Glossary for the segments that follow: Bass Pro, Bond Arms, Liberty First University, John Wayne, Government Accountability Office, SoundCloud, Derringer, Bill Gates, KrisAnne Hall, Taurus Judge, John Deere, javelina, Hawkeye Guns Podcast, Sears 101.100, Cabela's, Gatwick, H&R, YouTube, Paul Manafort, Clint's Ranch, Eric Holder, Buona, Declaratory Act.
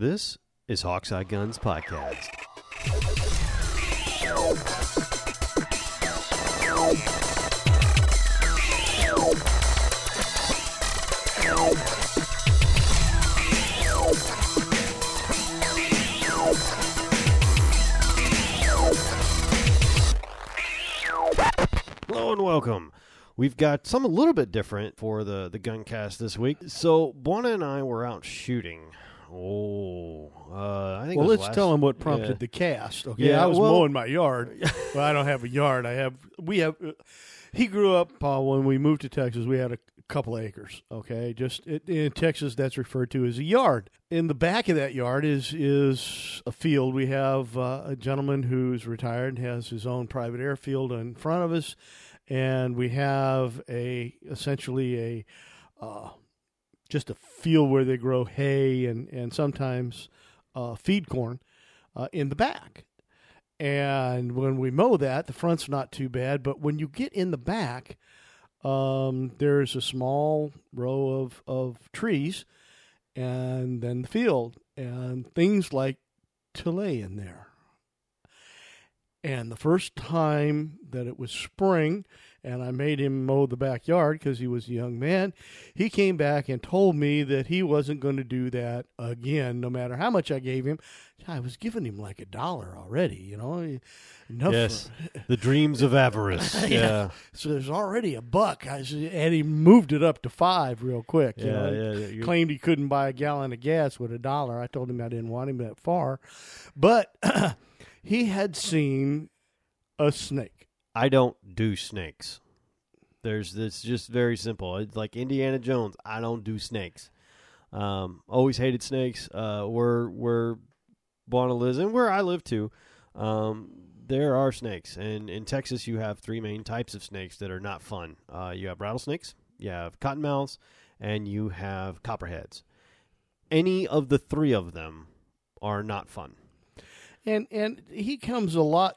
This is Hawkeye Guns Podcast. Hello and welcome. We've got something a little bit different for the gun cast this week. So, Buona and I were out shooting. I think. Well, let's tell him what prompted the cast. Okay, yeah, I was mowing my yard. Well, I don't have a yard. We have. He grew up, Paul. When we moved to Texas, we had a couple acres. Okay, just in Texas, that's referred to as a yard. In the back of that yard is a field. We have a gentleman who's retired and has his own private airfield in front of us, and we have just a field where they grow hay and sometimes feed corn in the back. And when we mow that, the front's not too bad. But when you get in the back, there's a small row of trees and then the field and things like tillet in there. And the first time that it was spring, and I made him mow the backyard because he was a young man, he came back and told me that he wasn't going to do that again, no matter how much I gave him. I was giving him like $1 already, you know. Enough. Yes, the dreams of avarice. Yeah. So there's already $1. And he moved it up to $5 real quick. You know? Claimed he couldn't buy a gallon of gas with $1. I told him I didn't want him that far. But... he had seen a snake. I don't do snakes. It's just very simple. It's like Indiana Jones. I don't do snakes. Always hated snakes. Where Buona lives and where I live too, there are snakes. And in Texas, you have three main types of snakes that are not fun. You have rattlesnakes, you have cottonmouths, and you have copperheads. Any of the three of them are not fun. And he comes a lot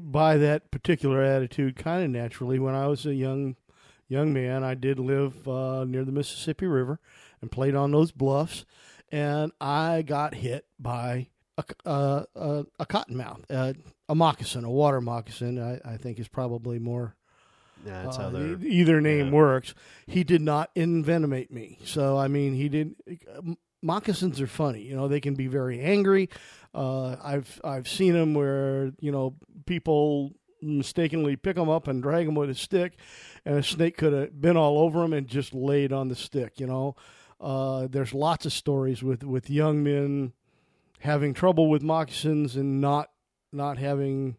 by that particular attitude kind of naturally. When I was a young man, I did live near the Mississippi River and played on those bluffs. And I got hit by a cottonmouth, a moccasin, a water moccasin, I think is probably more... Yeah, that's how either name works. He did not envenomate me. So, I mean, he didn't... moccasins are funny. You know, they can be very angry. I've seen them where, you know, people mistakenly pick them up and drag them with a stick, and a snake could have been all over them and just laid on the stick, you know. There's lots of stories with young men having trouble with moccasins and not having...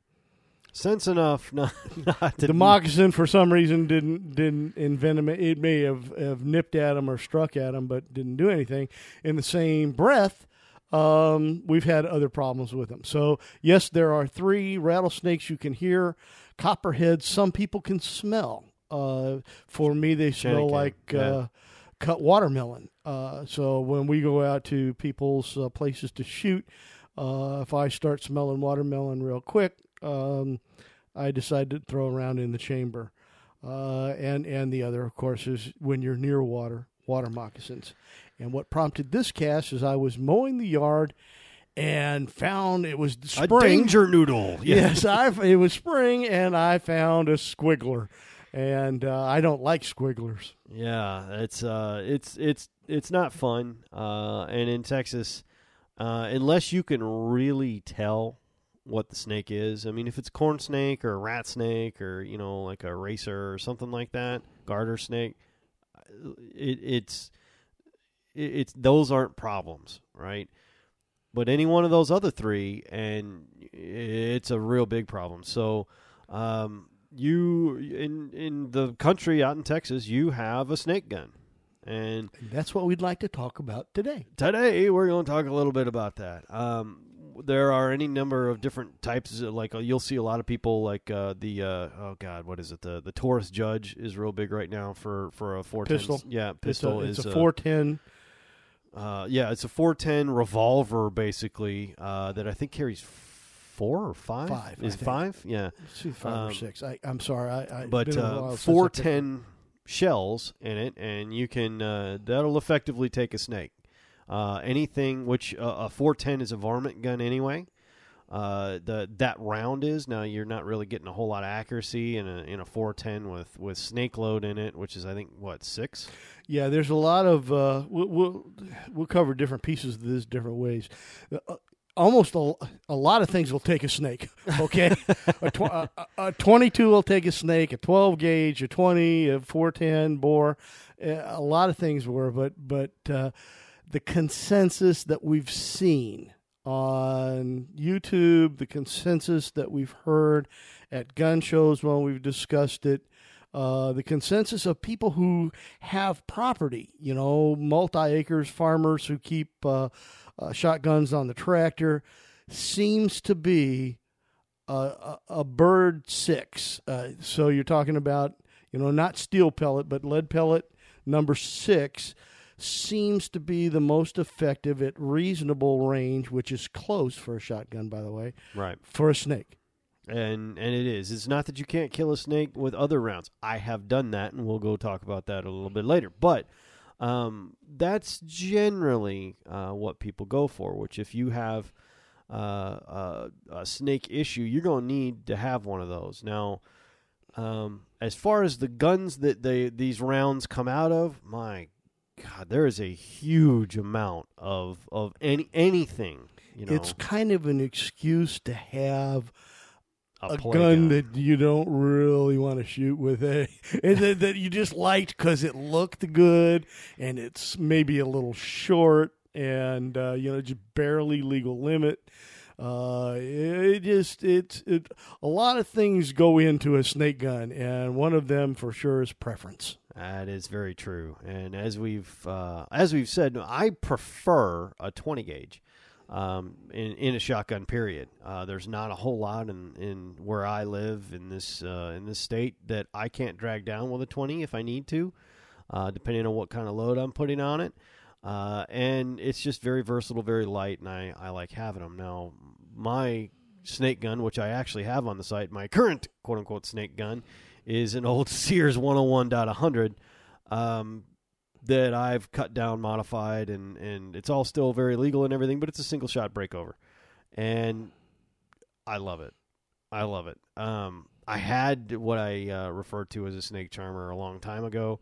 sense enough not to... The moccasin, for some reason, didn't envenomate. It may have nipped at him or struck at him, but didn't do anything. In the same breath, we've had other problems with them. So, yes, there are three rattlesnakes you can hear. Copperheads, some people can smell. For me, they smell like cut watermelon. So when we go out to people's places to shoot, if I start smelling watermelon real quick, I decided to throw around in the chamber. And the other, of course, is when you're near water moccasins. And what prompted this cast is I was mowing the yard and found it was spring. A danger noodle. Yes, it was spring, and I found a squiggler. And I don't like squigglers. Yeah, it's not fun. And in Texas, unless you can really tell what the snake is. I mean, if it's corn snake or rat snake or, you know, like a racer or something like that, garter snake, it's those aren't problems, right? But any one of those other three, and it's a real big problem. So, you in the country out in Texas, you have a snake gun. And that's what we'd like to talk about today. Today, we're going to talk a little bit about that. There are any number of different types. Like you'll see a lot of people like the Taurus Judge is real big right now for a 410 pistol. Yeah, pistol is a 410. It's a 410 revolver basically that I think carries 4 or 5. Five? Yeah, let's see, 5 or 6. I'm sorry, but 410 shells in it, and you can that'll effectively take a snake. anything, which a 410 is a varmint gun anyway. That round is. Now you're not really getting a whole lot of accuracy in a 410 with snake load in it, which is I think what, 6. Yeah, there's a lot of we'll cover different pieces of this different ways. Almost a lot of things will take a snake. Okay, a 22 will take a snake, a 12 gauge, a 20, a 410 bore, a lot of things were. But the consensus that we've seen on YouTube, the consensus that we've heard at gun shows when we've discussed it, the consensus of people who have property, you know, multi-acres, farmers who keep shotguns on the tractor, seems to be a bird 6. So you're talking about, you know, not steel pellet, but lead pellet number 6. Seems to be the most effective at reasonable range, which is close for a shotgun, by the way, right, for a snake. And it is. It's not that you can't kill a snake with other rounds. I have done that, and we'll go talk about that a little bit later. But that's generally what people go for, which if you have a snake issue, you're going to need to have one of those. Now, as far as the guns that these rounds come out of, my God, there is a huge amount of anything. You know, it's kind of an excuse to have a gun that you don't really want to shoot with, that you just liked because it looked good and it's maybe a little short and you know, just barely legal limit. It a lot of things go into a snake gun, and one of them for sure is preference. That is very true. And as we've said, I prefer a 20 gauge, in a shotgun period. There's not a whole lot in where I live in this state that I can't drag down with a 20 if I need to, depending on what kind of load I'm putting on it. And it's just very versatile, very light, and I like having them. Now, my snake gun, which I actually have on the site, my current quote-unquote snake gun, is an old Sears 101.100 that I've cut down, modified, and it's all still very legal and everything, but it's a single-shot breakover, and I love it. I love it. I had what I referred to as a snake charmer a long time ago.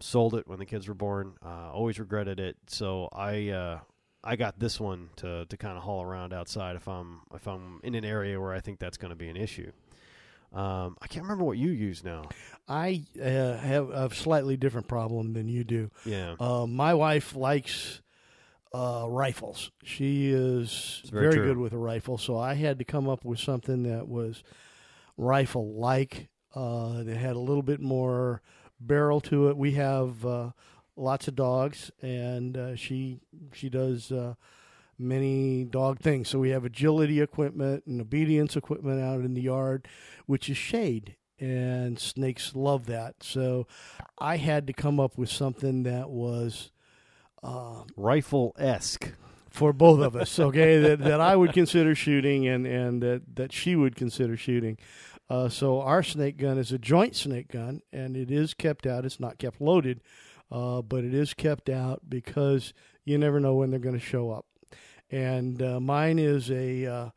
Sold it when the kids were born. Always regretted it. So I got this one to kind of haul around outside if I'm in an area where I think that's going to be an issue. I can't remember what you use now. I have a slightly different problem than you do. Yeah. My wife likes rifles. She is very good with a rifle. So I had to come up with something that was rifle-like, that had a little bit more barrel to it. We have lots of dogs, and she does many dog things. So we have agility equipment and obedience equipment out in the yard, which is shade, and snakes love that. So I had to come up with something that was rifle-esque for both of us, okay, that I would consider shooting and that she would consider shooting. So our snake gun is a joint snake gun, and it is kept out. It's not kept loaded, but it is kept out because you never know when they're going to show up. And mine is a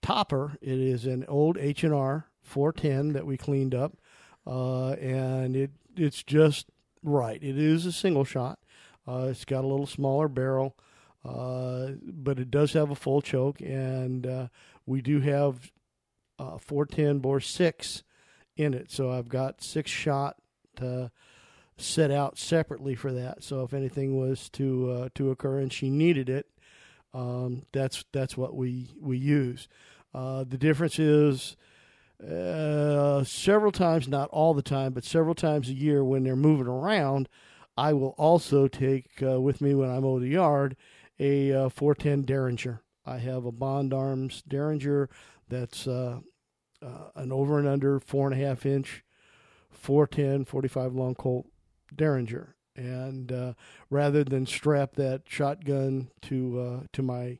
topper. It is an old H&R 410 that we cleaned up, and it's just right. It is a single shot. It's got a little smaller barrel, but it does have a full choke, and we do have 410 bore 6 in it. So I've got 6 shot set out separately for that. So if anything was to occur and she needed it, that's what we use. The difference is several times, not all the time, but several times a year when they're moving around, I will also take with me when I mow the yard a 410 Derringer. I have a Bond Arms Derringer that's an over and under 4.5-inch 410 45 long Colt Derringer, and rather than strap that shotgun to my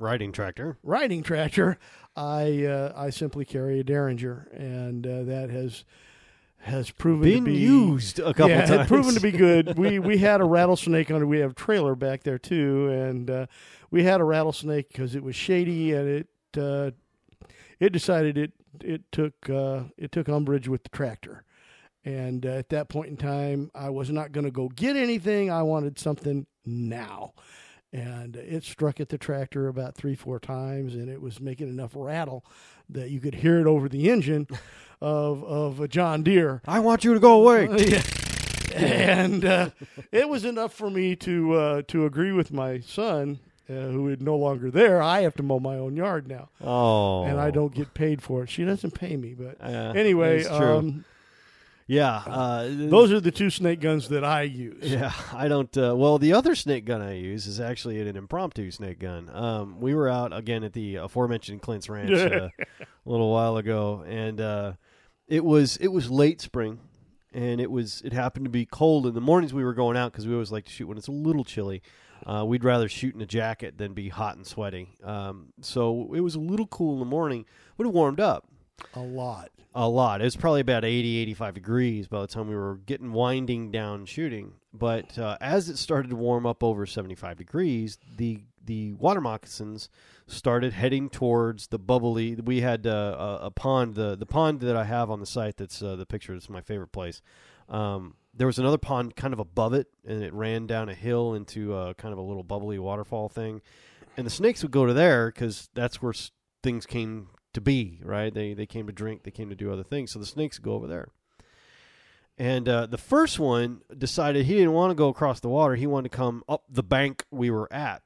riding tractor, I simply carry a Derringer, and that has has proven been to be used a couple times. It's proven to be good. We had a rattlesnake on it. We have a trailer back there too, and we had a rattlesnake because it was shady, and it decided it took umbrage with the tractor. And at that point in time, I was not going to go get anything. I wanted something now. And it struck at the tractor about 3-4 times, and it was making enough rattle that you could hear it over the engine of a John Deere. I want you to go away. And it was enough for me to agree with my son, who is no longer there. I have to mow my own yard now. Oh. And I don't get paid for it. She doesn't pay me. But anyway, that's true. Yeah. Those are the two snake guns that I use. Yeah, I don't... well, the other snake gun I use is actually an impromptu snake gun. We were out, again, at the aforementioned Clint's Ranch a little while ago, and it was late spring, and it happened to be cold. In the mornings we were going out because we always like to shoot when it's a little chilly. We'd rather shoot in a jacket than be hot and sweaty. So it was a little cool in the morning, but it warmed up. A lot. It was probably about 80, 85 degrees by the time we were winding down shooting. But as it started to warm up over 75 degrees, the water moccasins started heading towards the bubbly. We had a pond. The pond that I have on the site, that's the picture, it's my favorite place. There was another pond kind of above it, and it ran down a hill into kind of a little bubbly waterfall thing. And the snakes would go to there because that's where things came to be, right? They came to drink, they came to do other things. So the snakes go over there. And the first one decided he didn't want to go across the water. He wanted to come up the bank we were at.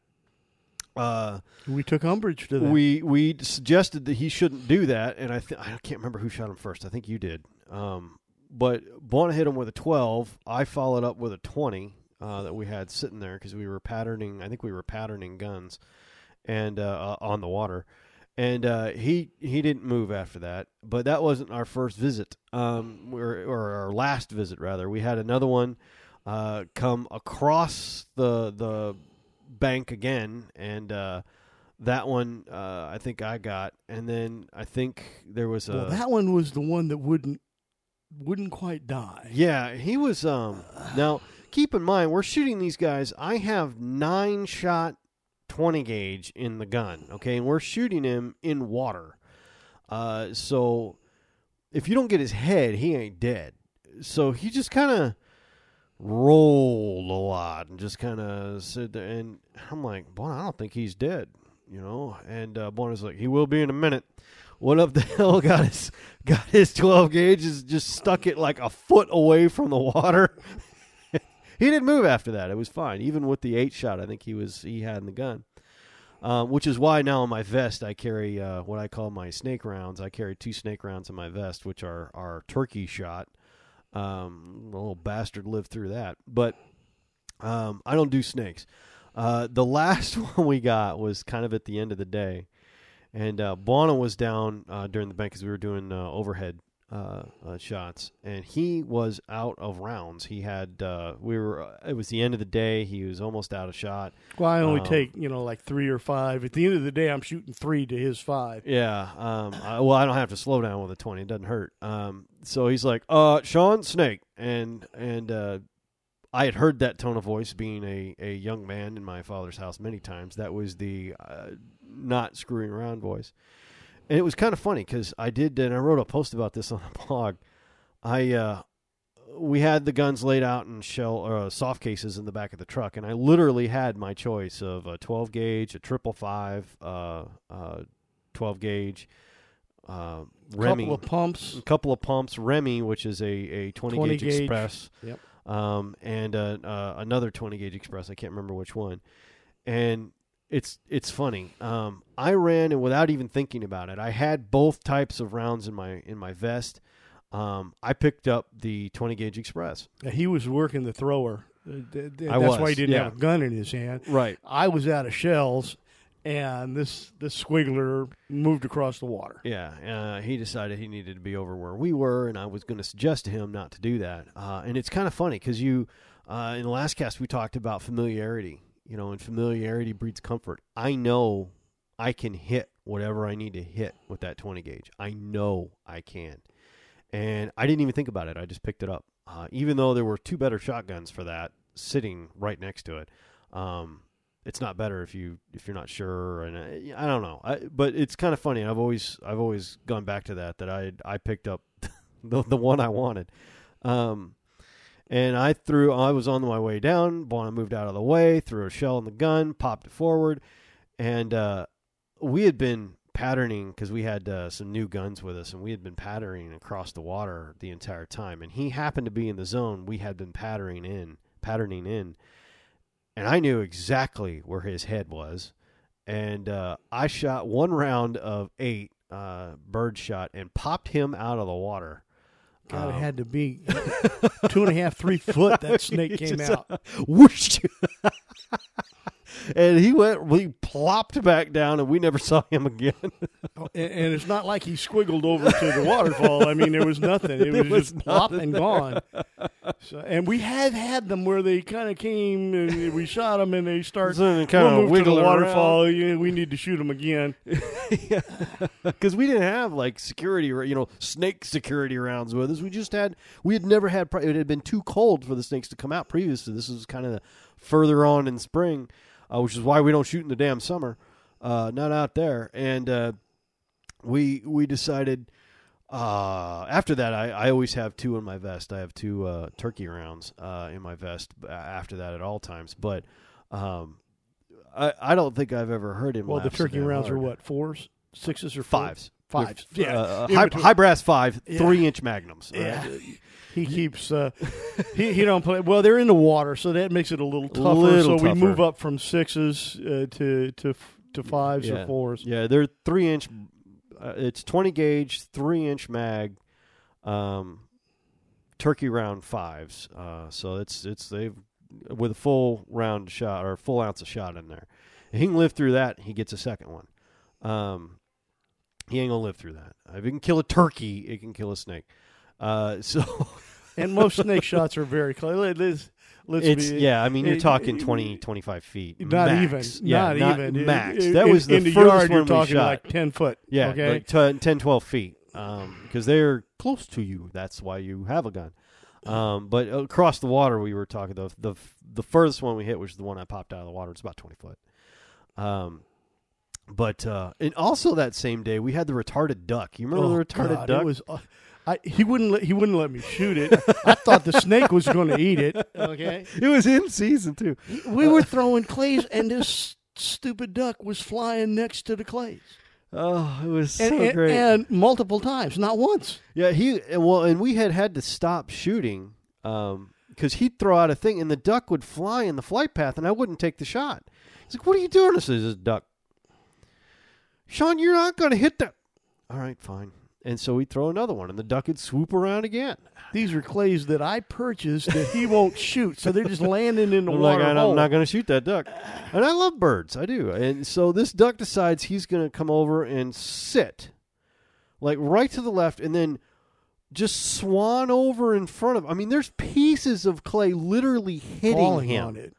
We took umbrage to that. We suggested that he shouldn't do that, and I can't remember who shot him first. I think you did. But Bona hit him with a 12. I followed up with a 20 that we had sitting there because we were patterning. I think we were patterning guns and on the water. And he didn't move after that, but that wasn't our first visit, or our last visit, rather. We had another one come across the bank again, and that one I think I got. And then I think there was that one was the one that wouldn't quite die. Yeah, he was... now, keep in mind, we're shooting these guys. I have 9-shot 20 gauge in the gun, okay, and we're shooting him in water, so if you don't get his head, he ain't dead. So he just kind of rolled a lot and just kind of sit there, and I'm like, boy, I don't think he's dead, you know. And Bonner's like, he will be in a minute. What up the hell got his 12 gauges, just stuck it like a foot away from the water. He didn't move after that. It was fine. Even with the 8-shot, I think he had in the gun, which is why now in my vest I carry what I call my snake rounds. I carry 2 snake rounds in my vest, which are our turkey shot. The little bastard lived through that. But I don't do snakes. The last one we got was kind of at the end of the day. And Bono was down during the bank because we were doing overhead shots, and he was out of rounds. He had it was the end of the day. He was almost out of shot. Well, I only take like 3 or 5. At the end of the day, I'm shooting 3 to his 5. Yeah. I don't have to slow down with a 20. It doesn't hurt. So he's like, Sean, snake, and I had heard that tone of voice, being a young man in my father's house many times. That was the not screwing around voice. And it was kind of funny because I wrote a post about this on the blog. We had the guns laid out in soft cases in the back of the truck, and I literally had my choice of a 12 gauge, a 555, 12 gauge, Remy, a couple of pumps, Remy, which is a 20 gauge Express, yep. and another 20 gauge Express. I can't remember which one, and. It's funny. I ran, and without even thinking about it, I had both types of rounds in my vest. I picked up the 20 gauge Express. He was working the thrower. That's why he didn't have a gun in his hand. Right. I was out of shells, and this squiggler moved across the water. Yeah. He decided he needed to be over where we were, and I was going to suggest to him not to do that. And it's kind of funny because you, in the last cast, we talked about familiarity. You know, and familiarity breeds comfort. I know I can hit whatever I need to hit with that 20 gauge. I know I can. And I didn't even think about it. I just picked it up. Even though there were two better shotguns for that sitting right next to it. It's not better if you're not sure, and I don't know. But it's kind of funny. I've always gone back to that I picked up the one I wanted. And I was on my way down. Bona moved out of the way, threw a shell in the gun, popped it forward, and we had been patterning because we had some new guns with us, and we had been patterning across the water the entire time. And he happened to be in the zone we had been patterning in. And I knew exactly where his head was. And I shot one round of 8 bird shot and popped him out of the water. God, it had to be 2.5, 3 foot that snake came out. Whoosh! And he plopped back down, and we never saw him again. And it's not like he squiggled over to the waterfall. I mean, there was nothing. It was just plop and gone. So, and we have had them where they kind of came, and we shot them, and they start kind of wiggling to the waterfall. Yeah, we need to shoot them again. Because we didn't have, like, security, snake security rounds with us. We had never had, it had been too cold for the snakes to come out previously. This was kind of further on in spring. Which is why we don't shoot in the damn summer, not out there. And we decided after that, I always have 2 in my vest. I have 2 turkey rounds in my vest after that at all times. But I don't think I've ever heard him. Well, the turkey rounds are what, 4s, 6s, or 5s? 5s. Yeah. High brass 5, yeah. 3-inch magnums. Yeah. Right? He keeps, he don't play. Well, they're in the water, so that makes it a little tougher. We move up from 6s to 5s, yeah, or 4s. Yeah, they're 3-inch. It's 20 gauge, 3-inch mag, turkey round 5s. So it's they've with a full round shot or full ounce of shot in there. If he can live through that, he gets a second one. He ain't gonna live through that. If it can kill a turkey, it can kill a snake. And most snake shots are very close. You're talking 20, 25 feet. Not max. Even. Yeah, not even. Max. That was the first yard, one you're talking we shot. Like 10 foot. Yeah, okay? Like 10, 12 feet. Because they're close to you. That's why you have a gun. But across the water, we were talking, the furthest one we hit, which is the one I popped out of the water. It's about 20 foot. And also that same day, we had the retarded duck. You remember the retarded duck? It was... He wouldn't let me shoot it. I thought the snake was going to eat it. Okay, it was in season too. We were throwing clays, and this stupid duck was flying next to the clays. Oh, it was so great! And multiple times, not once. Yeah, and we had to stop shooting because he'd throw out a thing, and the duck would fly in the flight path, and I wouldn't take the shot. He's like, "What are you doing?" I said, "This duck, Sean, you're not going to hit that." All right, fine. And so we'd throw another one, and the duck would swoop around again. These are clays that I purchased that he won't shoot, so they're just landing in the water. I'm not going to shoot that duck. And I love birds. I do. And so this duck decides he's going to come over and sit, like right to the left, and then just swan over in front of. I mean, there's pieces of clay literally hitting him. On it.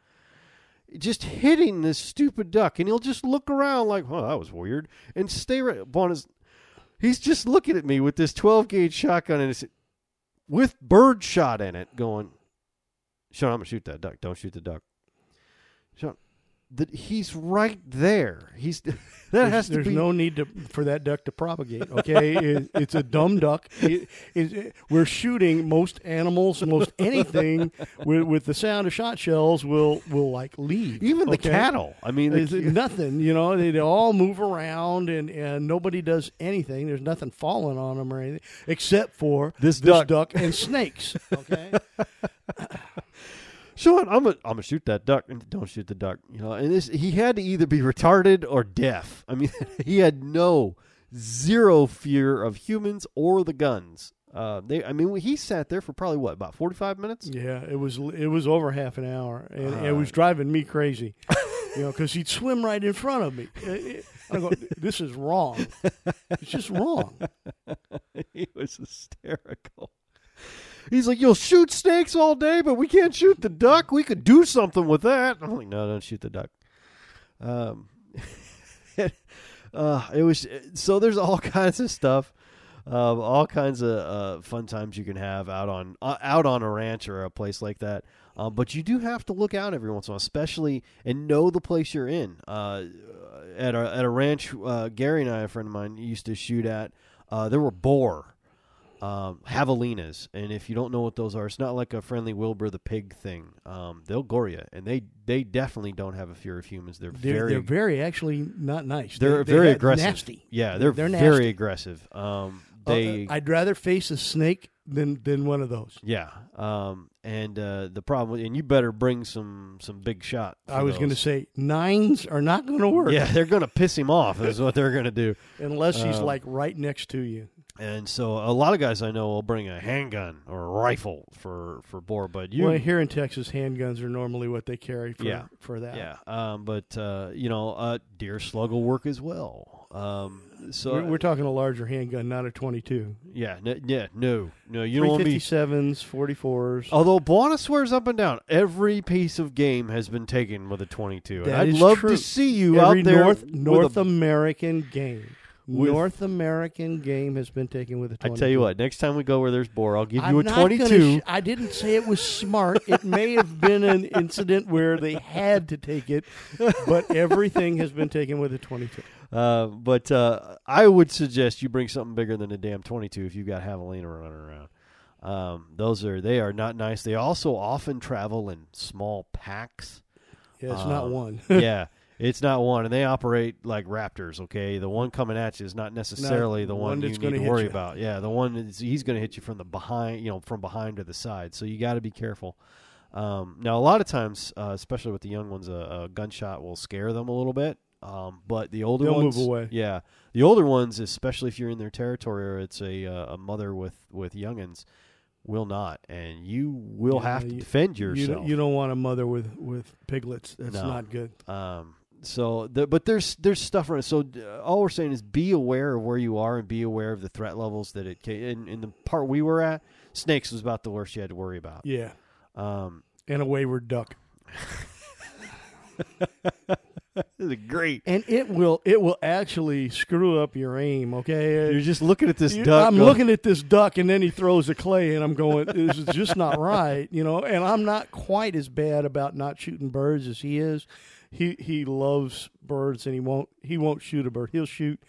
Just hitting this stupid duck, and he'll just look around like, oh, that was weird, and stay right upon his... He's just looking at me with this 12-gauge shotgun and with bird shot in it going, Sean, I'm going to shoot that duck. Don't shoot the duck. Sean, he's right there. There's no need for that duck to propagate, okay? It's a dumb duck. We're shooting most animals, most anything with the sound of shot shells will like leave. Even the cattle. I mean, nothing, they all move around and nobody does anything. There's nothing falling on them or anything except for this duck and snakes, okay? Sean, I'm gonna shoot that duck, and don't shoot the duck. And he had to either be retarded or deaf. I mean, he had zero fear of humans or the guns. He sat there for probably what, about 45 minutes? Yeah, it was over half an hour, and it was driving me crazy. Because he'd swim right in front of me. I go, this is wrong. It's just wrong. He was hysterical. He's like, you'll shoot snakes all day, but we can't shoot the duck. We could do something with that. I'm like, no, don't shoot the duck. It was so there's all kinds of stuff All kinds of fun times you can have out on a ranch or a place like that. But you do have to look out every once in a while, especially, and know the place you're in. At a ranch, Gary and I, a friend of mine, used to shoot at. There were boar, javelinas, and if you don't know what those are, it's not like a Friendly Wilbur the pig thing. They'll gore you, and they definitely don't have a fear of humans. They're very actually not nice. They're very aggressive. Nasty. Yeah, they're very nasty. Aggressive. I'd rather face a snake than one of those. Yeah. The problem, and you better bring some big shot. I was going to say, nines are not going to work. Yeah, they're going to piss him off is what they're going to do. Unless he's like right next to you. And so a lot of guys I know will bring a handgun or a rifle for boar. But here in Texas, handguns are normally what they carry for that. Yeah, deer slug will work as well. So we're talking a larger handgun, not a 22. Yeah, no, you don't want to be 357s, 44s. Although Buona swears up and down, every piece of game has been taken with a 22. And I'd love to see you out there. North American game has been taken with a 22. I tell you what, next time we go where there's boar, I'll give you a 22. I didn't say it was smart. It may have been an incident where they had to take it, but everything has been taken with a 22. I would suggest you bring something bigger than a damn 22 if you've got javelina running around. They are not nice. They also often travel in small packs. Yeah, it's not one. Yeah. It's not one, and they operate like raptors, okay? The one coming at you is not necessarily the one you need to worry about. Yeah, the one he's going to hit you from the behind, from behind to the side. So you got to be careful. Now, a lot of times, especially with the young ones, a gunshot will scare them a little bit. But the older ones, they'll move away. Yeah, the older ones, especially if you're in their territory or it's a mother with youngins, will not, and you will have to defend yourself. You don't want a mother with piglets. That's not good. But there's stuff around. So all we're saying is be aware of where you are and be aware of the threat levels that it can. In the part we were at, snakes was about the worst you had to worry about. Yeah. And a wayward duck. This is great. And it will actually screw up your aim, okay? You're just looking at this duck. I'm looking at this duck, and then he throws a clay, and I'm going, this is just not right, And I'm not quite as bad about not shooting birds as he is. He loves birds, and he won't shoot a bird. He'll shoot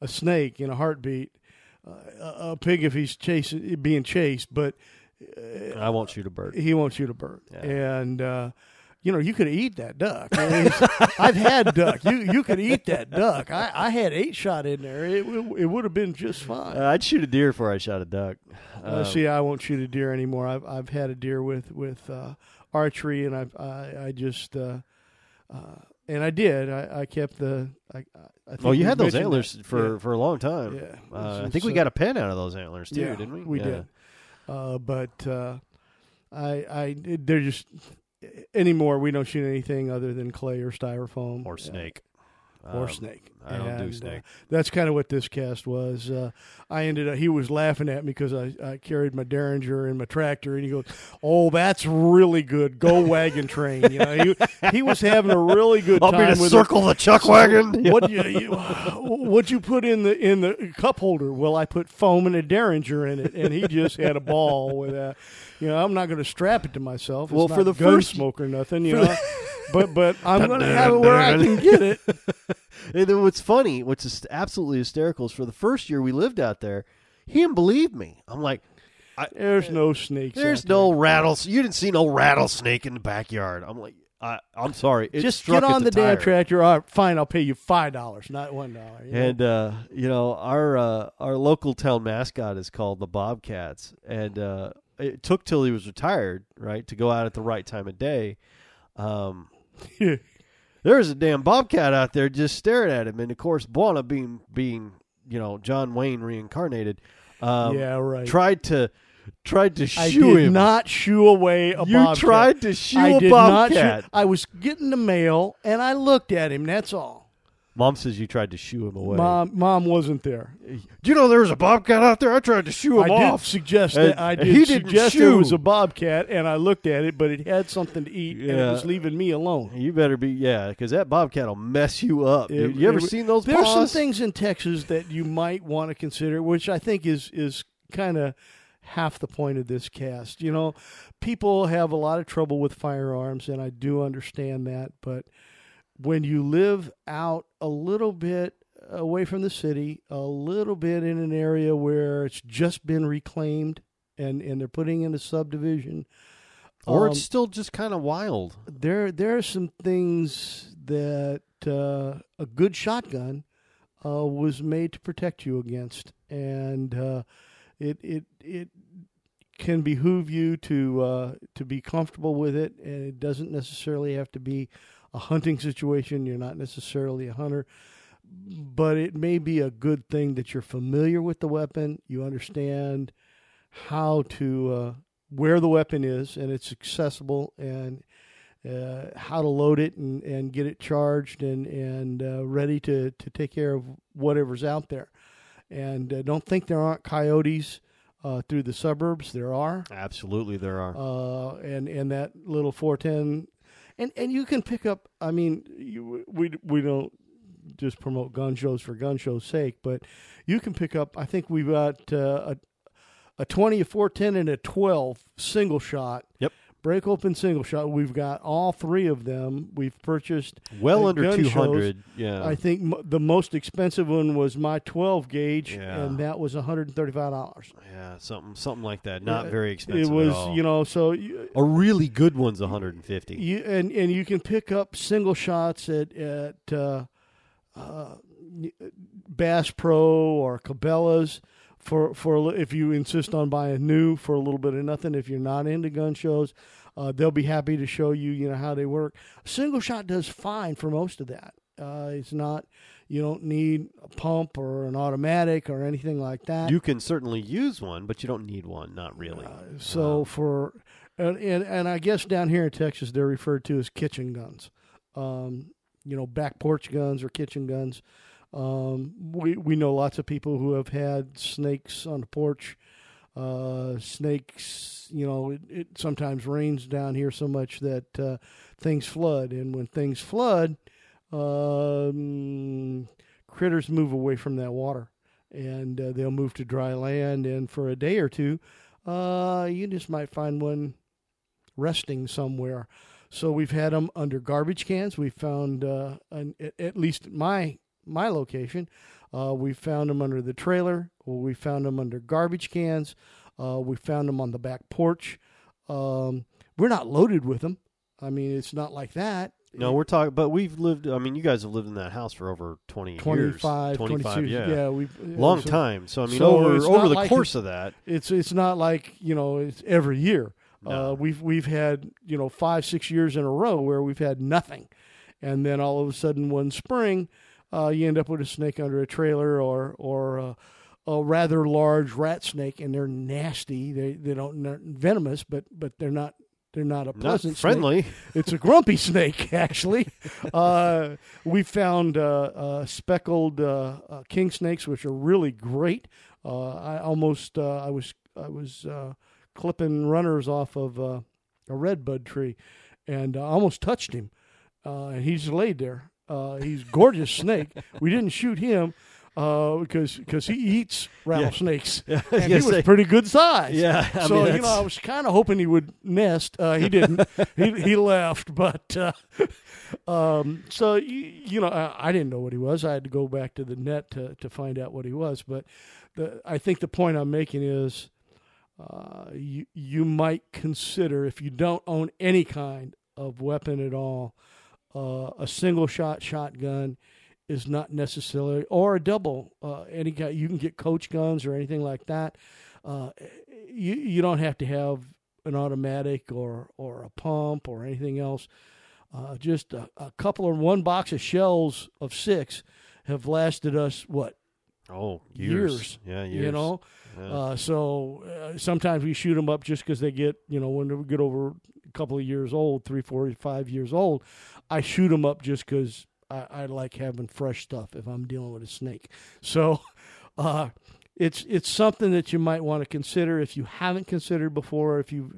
a snake in a heartbeat, a pig if he's being chased, but... I won't shoot a bird. He won't shoot a bird. Yeah. And... you could eat that duck. I've had duck. You could eat that duck. I had 8 shot in there. It would have been just fine. I'd shoot a deer before I shot a duck. I won't shoot a deer anymore. I've had a deer with archery, and I did. I kept the. I think you had those antlers that. for a long time. Yeah, I think we got a pen out of those antlers too, didn't we? We did. They're just. Anymore, we don't shoot anything other than clay or styrofoam. Or snake. I don't do snake. That's kind of what this cast was. He was laughing at me because I carried my Derringer and my tractor, and he goes, oh, that's really good. Go wagon train. He was having a really good time. I'll be to circle the chuck wagon. What'd you put in the cup holder? Well, I put foam and a Derringer in it, and he just had a ball with that. I'm not going to strap it to myself. It's for the first smoke or nothing, But I'm going to have it where I can get it. And then what's absolutely hysterical is for the first year we lived out there, he didn't believe me. I'm like, there's no snakes. There's no rattles. You didn't see no rattlesnake in the backyard. I'm like, I'm sorry. Just get on the damn tractor. All right, fine, I'll pay you $5, not $1. And our local town mascot is called the Bobcats, and it took till he was retired, right, to go out at the right time of day. There's a damn bobcat out there just staring at him, and of course Buona being John Wayne reincarnated, tried to shoo him. I did not shoo away a bobcat. You tried to shoo a bobcat. I was getting the mail and I looked at him, that's all. Mom says you tried to shoo him away. Mom wasn't there. Do you know there was a bobcat out there? I tried to shoo him off. I did suggest there was a bobcat, and I looked at it, but it had something to eat, and it was leaving me alone. You better be, because that bobcat will mess you up. Dude. You ever seen those paws? There's some things in Texas that you might want to consider, which I think is kind of half the point of this cast. You know, people have a lot of trouble with firearms, and I do understand that, but when you live out a little bit away from the city, a little bit in an area where it's just been reclaimed and they're putting in a subdivision, or it's still just kind of wild, there are some things that a good shotgun was made to protect you against, and it can behoove you to be comfortable with it, and it doesn't necessarily have to be a hunting situation. You're not necessarily a hunter, but it may be a good thing that you're familiar with the weapon. You understand how to where the weapon is, and it's accessible, and how to load it and get it charged and ready to take care of whatever's out there. And don't think there aren't coyotes through the suburbs. There are. Absolutely, there are. And that little 410. And you can pick up, I mean, we don't just promote gun shows for gun show's sake, but you can pick up, I think we've got a 20, a 410, and a 12 single shot. Yep. Break open single shot. We've got all three of them. We've purchased well under $200. Yeah. I think the most expensive one was my 12 gauge, and that was $135. Yeah, something like that. Not very expensive. It was, at all. You know, so a really good one's $150. And you can pick up single shots at Bass Pro or Cabela's. For if you insist on buying new for a little bit of nothing, if you're not into gun shows, they'll be happy to show you, you know, how they work. Single shot does fine for most of that. It's not, you don't need a pump or an automatic or anything like that. You can certainly use one, but you don't need one, not really. And I guess down here in Texas, they're referred to as kitchen guns, back porch guns or kitchen guns. We know lots of people who have had snakes on the porch. Snakes, you know, it sometimes rains down here so much that things flood. And when things flood, critters move away from that water. And they'll move to dry land. And for a day or two, you just might find one resting somewhere. So we've had them under garbage cans. We found, at least my location, we found them under the trailer. We found them under garbage cans. We found them on the back porch. We're not loaded with them. I mean, it's not like that. No, we're talking, but we've lived, I mean, you guys have lived in that house for over 25 years. 25 years. Yeah. Long time. So, I mean, over the like course of that. It's not like, you know, it's every year. No. We've had, you know, 5-6 years in a row where we've had nothing. And then all of a sudden one spring, you end up with a snake under a trailer or a rather large rat snake, and they're nasty. They're venomous, but they're not a pleasant, not friendly. Snake. It's a grumpy snake, actually. We found speckled king snakes, which are really great. I was clipping runners off of a redbud tree, and almost touched him, and he just laid there. He's a gorgeous snake. We didn't shoot him because he eats rattlesnakes. Yeah. And he was pretty good size. Yeah, I mean, you know, I was kind of hoping he would nest. He didn't. he left. But I didn't know what he was. I had to go back to the net to find out what he was. But I think the point I'm making is you might consider, if you don't own any kind of weapon at all, a single-shot shotgun is not necessary, or a double. Any guy, you can get coach guns or anything like that. You don't have to have an automatic or a pump or anything else. Just a couple or one box of shells of 6 have lasted us, what? Oh, years. Yeah, years. You know? Yeah. So sometimes we shoot them up just because they get, you know, when they get over couple of years old, 3, 4, 5 years old, I shoot them up just because I like having fresh stuff if I'm dealing with a snake. So it's something that you might want to consider if you haven't considered before, if you're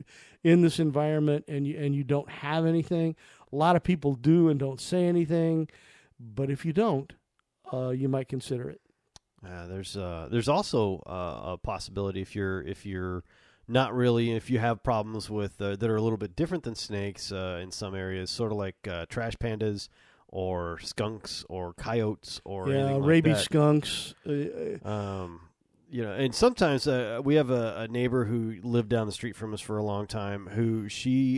in this environment and you don't have anything. A lot of people do and don't say anything, but if you don't, you might consider it. There's also a possibility if you're not really, if you have problems with that are a little bit different than snakes in some areas, sort of like trash pandas or skunks or coyotes or anything like rabies that. Skunks. And sometimes we have a neighbor who lived down the street from us for a long time who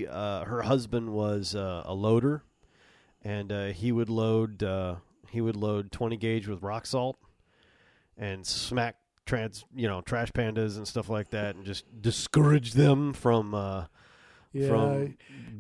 her husband was a loader, and he would load 20 gauge with rock salt and smack trash pandas and stuff like that, and just discourage them from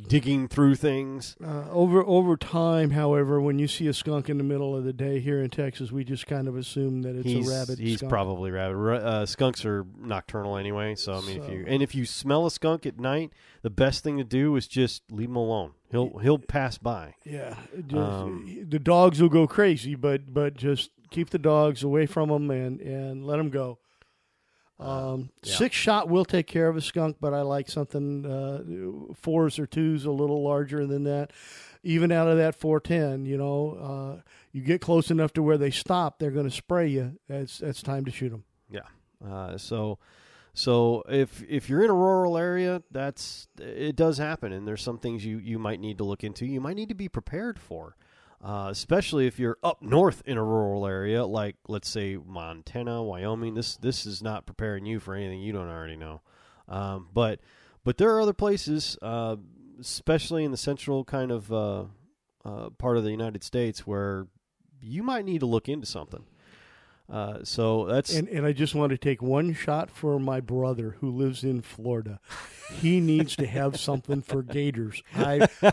digging through things. Over time, however, when you see a skunk in the middle of the day here in Texas, we just kind of assume that he's a rabid skunk. He's probably rabid. Skunks are nocturnal anyway, so I mean, if you smell a skunk at night, the best thing to do is just leave him alone. He'll pass by. Yeah, the dogs will go crazy, but just keep the dogs away from them and let them go. Six shot will take care of a skunk, but I like something, fours or twos, a little larger than that. Even out of that 410, you get close enough to where they stop, they're going to spray you. That's time to shoot them. Yeah. So if you're in a rural area, it does happen. And there's some things you might need to look into. You might need to be prepared for. Especially if you're up north in a rural area, like let's say Montana, Wyoming, this is not preparing you for anything you don't already know. But there are other places, especially in the central kind of part of the United States, where you might need to look into something. So that's and I just want to take one shot for my brother who lives in Florida. He needs to have something for gators.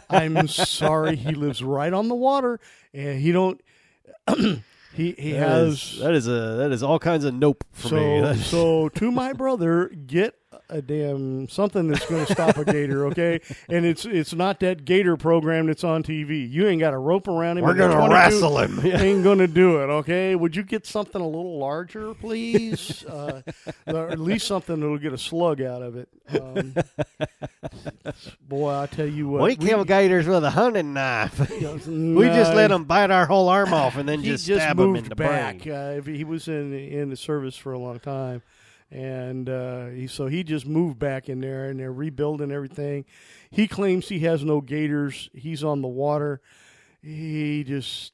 I'm sorry, he lives right on the water, and he don't. he that has is, that is all kinds of nope for me. So to my brother, get a damn something that's going to stop a gator, okay? And it's not that gator program that's on TV. You ain't got a rope around him. We're going to wrestle him. Yeah. Ain't going to do it, okay? Would you get something a little larger, please? Or at least something that'll get a slug out of it. Boy, I tell you what. We kill gators with a hunting knife. We just let them bite our whole arm off and then just stab them in the back. Brain. He was in the service for a long time. And so he just moved back in there, and they're rebuilding everything. He claims he has no gators. He's on the water. He just,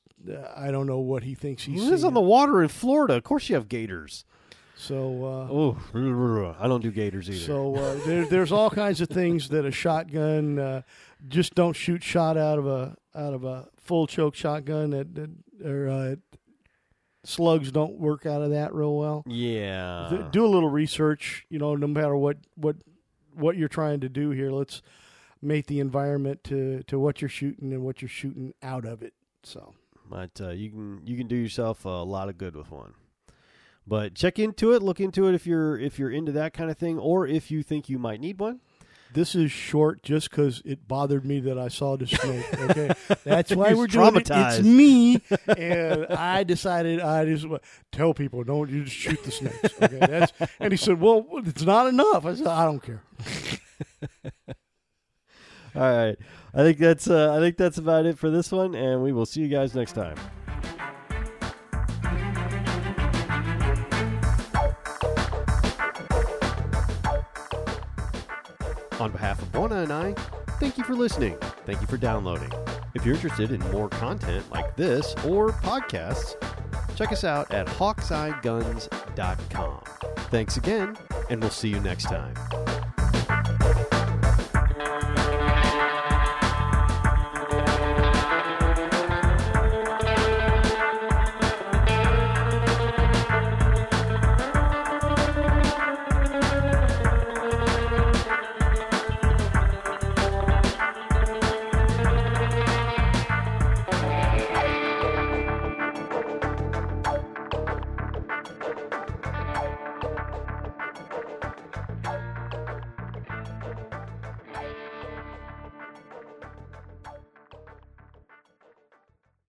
I don't know what he thinks he's seeing. He's on the water in Florida. Of course you have gators. So I don't do gators either. So there's all kinds of things that a shotgun, just don't shoot shot out of a full choke shotgun that slugs don't work out of that real well. Yeah. Do a little research, no matter what you're trying to do here. Let's mate the environment to what you're shooting and what you're shooting out of it. So, but you can do yourself a lot of good with one. But check into it, look into it if you're into that kind of thing, or if you think you might need one. This is short just because it bothered me that I saw this snake, okay? That's why we're doing it. It's me, and I decided I just tell people, don't you just shoot the snakes, okay? And he said, well, it's not enough. I said, I don't care. All right. I think that's about it for this one, and we will see you guys next time. On behalf of Bona and I, thank you for listening. Thank you for downloading. If you're interested in more content like this or podcasts, check us out at hawkeyeguns.com. Thanks again, and we'll see you next time.